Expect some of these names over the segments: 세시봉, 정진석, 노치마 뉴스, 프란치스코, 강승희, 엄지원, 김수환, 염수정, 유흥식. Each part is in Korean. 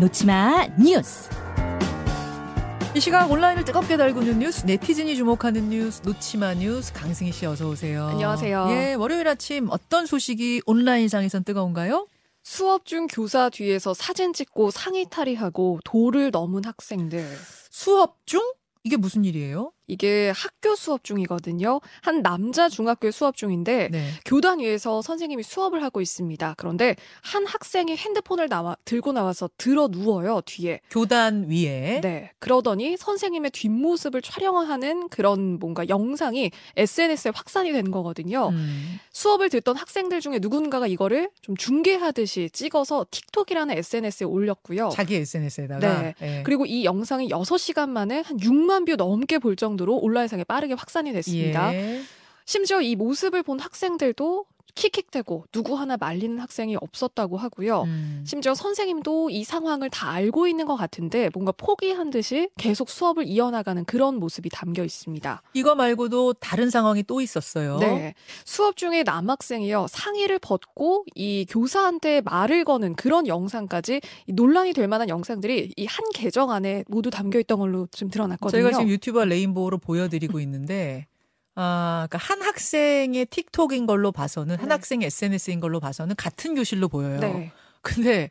노치마 뉴스. 이 시각 온라인을 뜨겁게 달구는 뉴스, 네티즌이 주목하는 뉴스, 노치마 뉴스. 강승희 씨 어서 오세요. 안녕하세요. 예, 월요일 아침 어떤 소식이 온라인상에선 뜨거운가요? 수업 중 교사 뒤에서 사진 찍고 상의 탈의하고 도를 넘은 학생들. 수업 중? 이게 무슨 일이에요? 이게 학교 수업 중이거든요. 한 남자 중학교의 수업 중인데 네. 교단 위에서 선생님이 수업을 하고 있습니다. 그런데 한 학생이 핸드폰을 들고 나와서 들어 누워요. 뒤에. 교단 위에. 네. 그러더니 선생님의 뒷모습을 촬영하는 그런 뭔가 영상이 SNS에 확산이 된 거거든요. 수업을 듣던 학생들 중에 누군가가 이거를 좀 중계하듯이 찍어서 틱톡이라는 SNS에 올렸고요. 자기 SNS에다가. 네. 네. 그리고 이 영상이 6시간 만에 한 6만 뷰 넘게 볼 정도 로 온라인상에 빠르게 확산이 됐습니다. 예. 심지어 이 모습을 본 학생들도 킥킥대고 누구 하나 말리는 학생이 없었다고 하고요. 심지어 선생님도 이 상황을 다 알고 있는 것 같은데 뭔가 포기한 듯이 계속 수업을 이어나가는 그런 모습이 담겨 있습니다. 이거 말고도 다른 상황이 또 있었어요. 네, 수업 중에 남학생이요. 상의를 벗고 이 교사한테 말을 거는 그런 영상까지 논란이 될 만한 영상들이 이 한 계정 안에 모두 담겨 있던 걸로 지금 드러났거든요. 저희가 지금 유튜버 레인보우로 보여드리고 있는데 그러니까 한 학생의 틱톡인 걸로 봐서는 한 학생의 SNS인 걸로 봐서는 같은 교실로 보여요. 네. 근데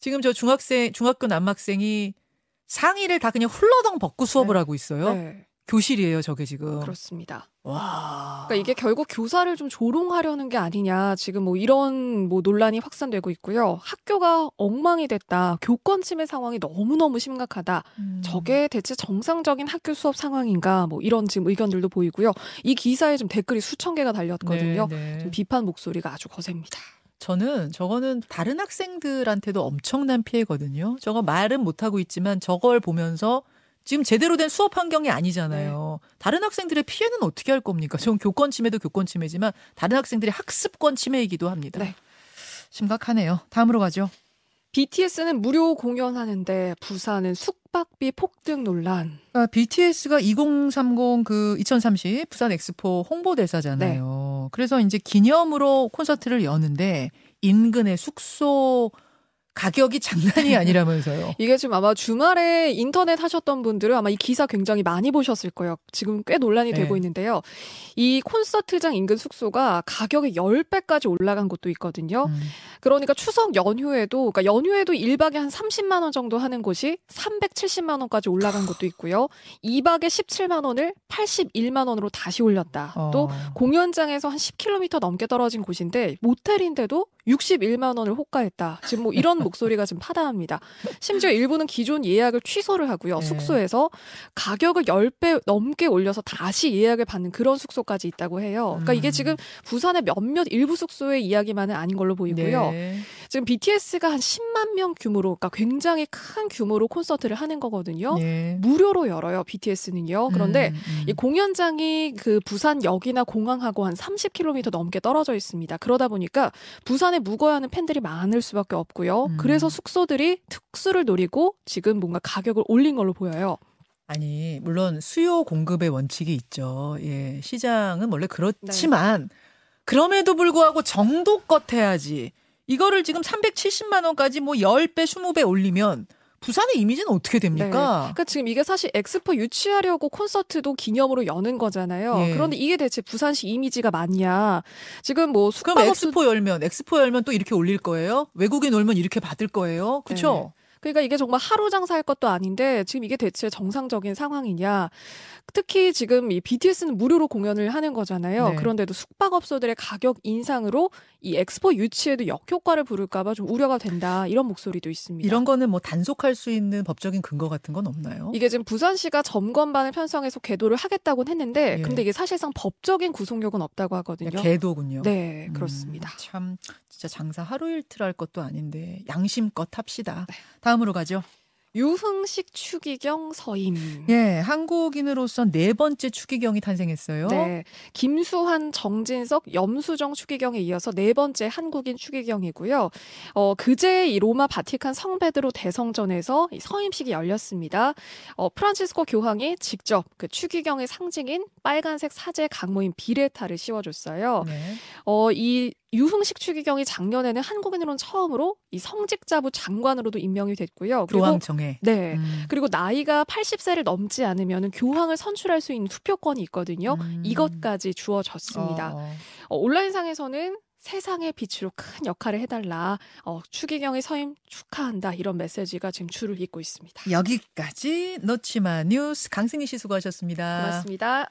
지금 저 중학교 남학생이 상의를 다 그냥 훌러덩 벗고 수업을 하고 있어요. 네. 교실이에요, 저게 지금. 그렇습니다. 와. 그러니까 이게 결국 교사를 좀 조롱하려는 게 아니냐. 지금 뭐 이런 뭐 논란이 확산되고 있고요. 학교가 엉망이 됐다. 교권 침해 상황이 너무너무 심각하다. 저게 대체 정상적인 학교 수업 상황인가. 뭐 이런 지금 의견들도 보이고요. 이 기사에 좀 댓글이 수천 개가 달렸거든요. 네, 네. 비판 목소리가 아주 거셉니다. 저는 저거는 다른 학생들한테도 엄청난 피해거든요. 저거 말은 못하고 있지만 저걸 보면서 지금 제대로 된 수업 환경이 아니잖아요. 네. 다른 학생들의 피해는 어떻게 할 겁니까? 전 교권 침해도 교권 침해지만 다른 학생들의 학습권 침해이기도 합니다. 네. 심각하네요. 다음으로 가죠. BTS는 무료 공연하는데 부산은 숙박비 폭등 논란. 아, BTS가 2030 그 2030 부산 엑스포 홍보대사잖아요. 네. 그래서 이제 기념으로 콘서트를 여는데 인근의 숙소 가격이 장난이 아니라면서요. 이게 지금 아마 주말에 인터넷 하셨던 분들은 아마 이 기사 굉장히 많이 보셨을 거예요. 지금 꽤 논란이 되고 있는데요. 이 콘서트장 인근 숙소가 가격이 10배까지 올라간 곳도 있거든요. 그러니까 추석 연휴에도, 그러니까 연휴에도 1박에 한 30만 원 정도 하는 곳이 370만 원까지 올라간 곳도 있고요. 2박에 17만 원을 81만 원으로 다시 올렸다. 또 공연장에서 한 10km 넘게 떨어진 곳인데 모텔인데도 61만 원을 호가했다. 지금 뭐 이런 목소리가 지금 파다합니다. 심지어 일부는 기존 예약을 취소를 하고요. 네. 숙소에서 가격을 10배 넘게 올려서 다시 예약을 받는 그런 숙소까지 있다고 해요. 그러니까 이게 지금 부산의 몇몇 일부 숙소의 이야기만은 아닌 걸로 보이고요. 네. 지금 BTS가 한 10만 명 규모로, 그러니까 굉장히 큰 규모로 콘서트를 하는 거거든요. 네. 무료로 열어요, BTS는요. 그런데 이 공연장이 그 부산역이나 공항하고 한 30km 넘게 떨어져 있습니다. 그러다 보니까 부산에 묵어야 하는 팬들이 많을 수밖에 없고요. 그래서 숙소들이 특수를 노리고 지금 뭔가 가격을 올린 걸로 보여요. 아니, 물론 수요 공급의 원칙이 있죠. 예, 시장은 원래 그렇지만 그럼에도 불구하고 정도껏 해야지. 이거를 지금 370만 원까지 뭐 10배, 20배 올리면 부산의 이미지는 어떻게 됩니까? 네. 그러니까 지금 이게 사실 엑스포 유치하려고 콘서트도 기념으로 여는 거잖아요. 예. 그런데 이게 대체 부산시 이미지가 맞냐? 지금 뭐 숙박 그럼 엑스포 열면 또 이렇게 올릴 거예요? 외국인 올면 이렇게 받을 거예요? 그렇죠? 네. 그러니까 이게 정말 하루 장사할 것도 아닌데 지금 이게 대체 정상적인 상황이냐. 특히 지금 이 BTS는 무료로 공연을 하는 거잖아요. 네. 그런데도 숙박업소들의 가격 인상으로 이 엑스포 유치에도 역효과를 부를까 봐 좀 우려가 된다. 이런 목소리도 있습니다. 이런 거는 뭐 단속할 수 있는 법적인 근거 같은 건 없나요? 이게 지금 부산시가 점검반을 편성해서 계도를 하겠다고는 했는데 예. 근데 이게 사실상 법적인 구속력은 없다고 하거든요. 계도군요. 네, 그렇습니다. 참 진짜 장사 하루 일틀 할 것도 아닌데 양심껏 합시다. 네. 다음으로 가죠. 유흥식 추기경 서임. 예, 한국인으로서 4번째 추기경이 탄생했어요. 네, 김수환, 정진석, 염수정 추기경에 이어서 4번째 한국인 추기경이고요. 그제 이 로마 바티칸 성베드로 대성전에서 이 서임식이 열렸습니다. 프란치스코 교황이 직접 그 추기경의 상징인 빨간색 사제 강모인 비레타를 씌워줬어요. 네. 이 유흥식 추기경이 작년에는 한국인으로는 처음으로 이 성직자부 장관으로도 임명이 됐고요. 교황청에. 네. 그리고 나이가 80세를 넘지 않으면 교황을 선출할 수 있는 투표권이 있거든요. 이것까지 주어졌습니다. 온라인상에서는 세상의 빛으로 큰 역할을 해달라. 추기경의 서임 축하한다. 이런 메시지가 지금 줄을 잇고 있습니다. 여기까지 노치마 뉴스 강승희 씨 수고하셨습니다. 고맙습니다.